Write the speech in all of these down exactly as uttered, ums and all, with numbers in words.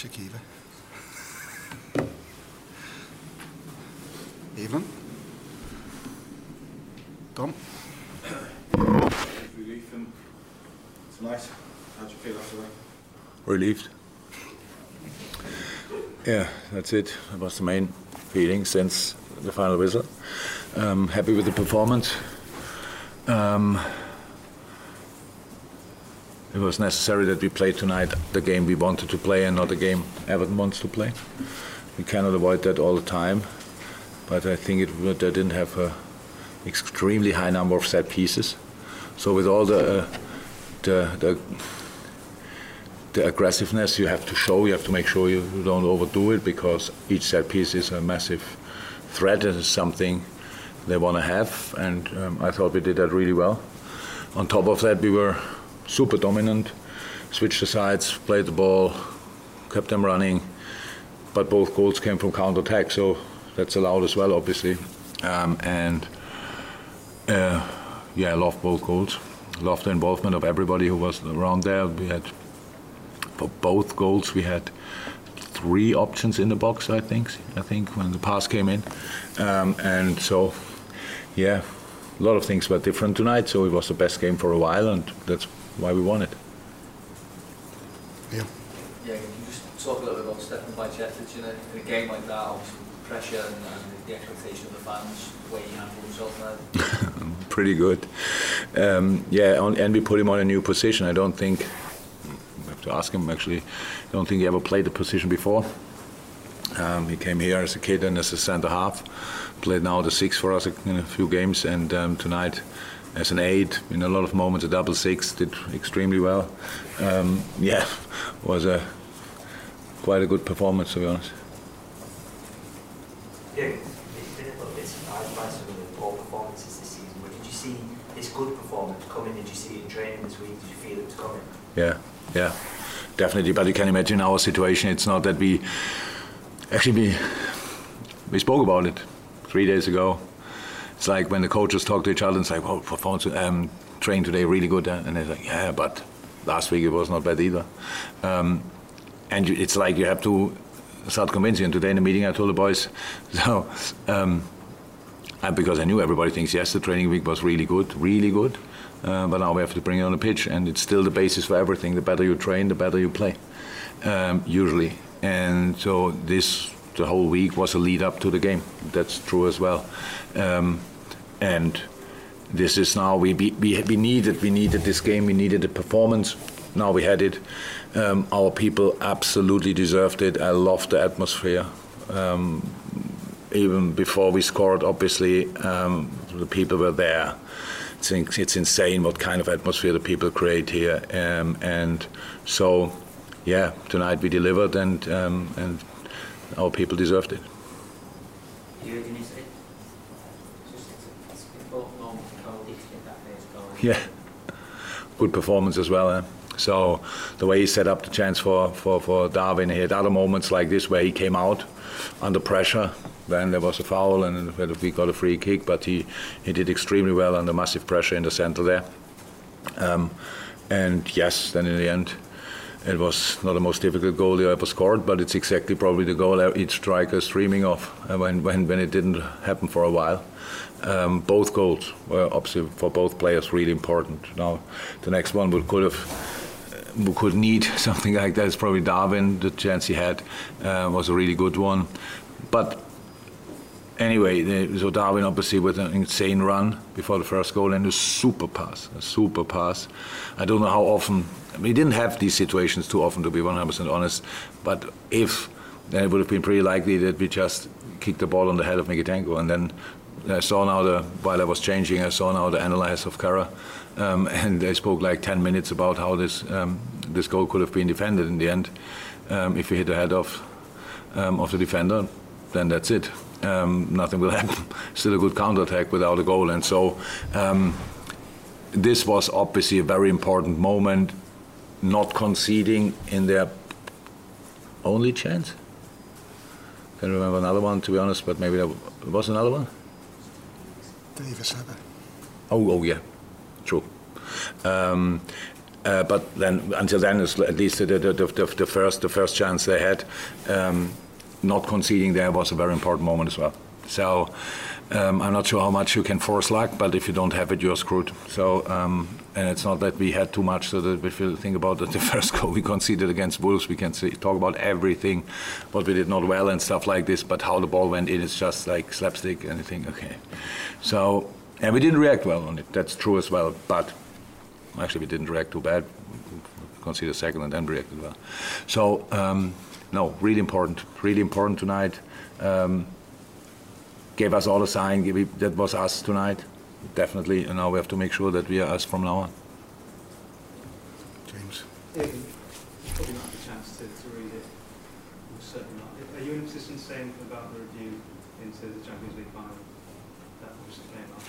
Shikiva. Evening. Dom. Relief and tonight. How'd you feel after that? Relieved. Yeah, that's it. That was the main feeling since the final whistle. Um, happy with the performance. Um, It was necessary that we played tonight the game we wanted to play and not the game Everton wants to play. We cannot avoid that all the time. But I think it would, they didn't have an extremely high number of set pieces. So with all the, uh, the the the aggressiveness you have to show, you have to make sure you don't overdo it, because each set piece is a massive threat and is something they want to have. And um, I thought we did that really well. On top of that, we were super dominant, switched the sides, played the ball, kept them running, but both goals came from counter-attack, so that's allowed as well, obviously. Um, and uh, yeah, I loved both goals, loved the involvement of everybody who was around there. We had, for both goals, we had three options in the box, I think, I think when the pass came in. Um, and so, yeah, a lot of things were different tonight, so it was the best game for a while, and that's why we won it. Yeah. Yeah, can you just talk a little bit about Stefan Bajetic, you know, in a game like that, obviously pressure and, and the expectation of the fans, the way he handled himself now? Pretty good. Um, yeah, on, and we put him on a new position. I don't think, I have to ask him actually, I don't think he ever played the position before. Um, he came here as a kid and as a centre half, played now the six for us in a few games, and um, tonight as an eight, in a lot of moments a double six, did extremely well. Um, yeah, was a quite a good performance, to be honest. Yeah, it's been a little bit surprised by some of the poor performances this season, but did you see this good performance coming? Did you see it in training this week? Did you feel it was coming? Yeah, yeah, definitely. But you can imagine our situation. It's not that we actually we we spoke about it three days ago. It's like when the coaches talk to each other and say, "Well, performance um, trained today really good," and they're like, "Yeah, but last week it was not bad either." Um, and you, it's like you have to start convincing. And today in the meeting, I told the boys, so um, and because I knew everybody thinks yes, the training week was really good, really good, uh, but now we have to bring it on the pitch, and it's still the basis for everything. The better you train, the better you play, um, usually. And so this the whole week was a lead up to the game. That's true as well. Um, And this is now, we we we needed we needed this game, we needed the performance. Now we had it. Um, our people absolutely deserved it. I loved the atmosphere. Um, even before we scored, obviously, um, the people were there. It's, it's insane what kind of atmosphere the people create here. Um, and so, yeah, tonight we delivered, and um, and our people deserved it. Yeah, good performance as well. Eh? So the way he set up the chance for, for, for Darwin, he had other moments like this where he came out under pressure. Then there was a foul and we got a free kick, but he, he did extremely well under massive pressure in the centre there. Um, and yes, then in the end, it was not the most difficult goal they ever scored, but it's exactly probably the goal each striker is dreaming of when, when, when it didn't happen for a while. Um, both goals were obviously for both players really important. Now, the next one we could have, we could need something like that. It's probably Darwin. The chance he had uh, was a really good one. But anyway, they, so Darwin obviously with an insane run before the first goal and a super pass, a super pass. I don't know how often. We didn't have these situations too often, to be one hundred percent honest, but if, then it would have been pretty likely that we just kicked the ball on the head of Mykytenko. And then I saw now, the while I was changing, I saw now the analysis of Kara, um, and they spoke like ten minutes about how this um, this goal could have been defended in the end. Um, if we hit the head of, um, of the defender, then that's it. Um, nothing will happen. Still a good counter-attack without a goal. And so um, this was obviously a very important moment. Not conceding in their only chance. I can't remember another one, to be honest, but maybe there was another one. Davis had it. Oh, oh yeah, true. Um, uh, but then, until then, at least the, the, the, the first the first chance they had, um, not conceding there was a very important moment as well. So um, I'm not sure how much you can force luck, but if you don't have it, you're screwed. So. Um, And it's not that we had too much, so that if you think about that, the first goal we conceded against Wolves, we can see, talk about everything, what we did not well and stuff like this, but how the ball went in, it's just like slapstick and you think, okay. So, and we didn't react well on it, that's true as well, but actually we didn't react too bad, we conceded second and then reacted well. So, um, no, really important, really important tonight. Um, gave us all a sign, that was us tonight. Definitely, and now we have to make sure that we are us from now on. James? Yeah, you probably not had a chance to, to read it. Well, certainly not. Are you in a position to say anything about the review into the Champions League final that obviously came out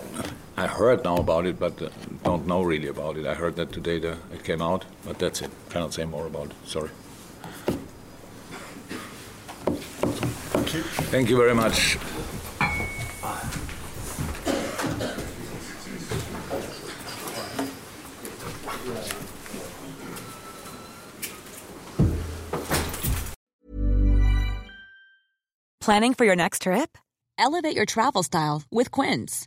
before? I heard now about it, but uh, don't know really about it. I heard that today the, it came out, but that's it. Cannot say more about it. Sorry. Thank you. Thank you very much. Planning for your next trip? Elevate your travel style with Quince.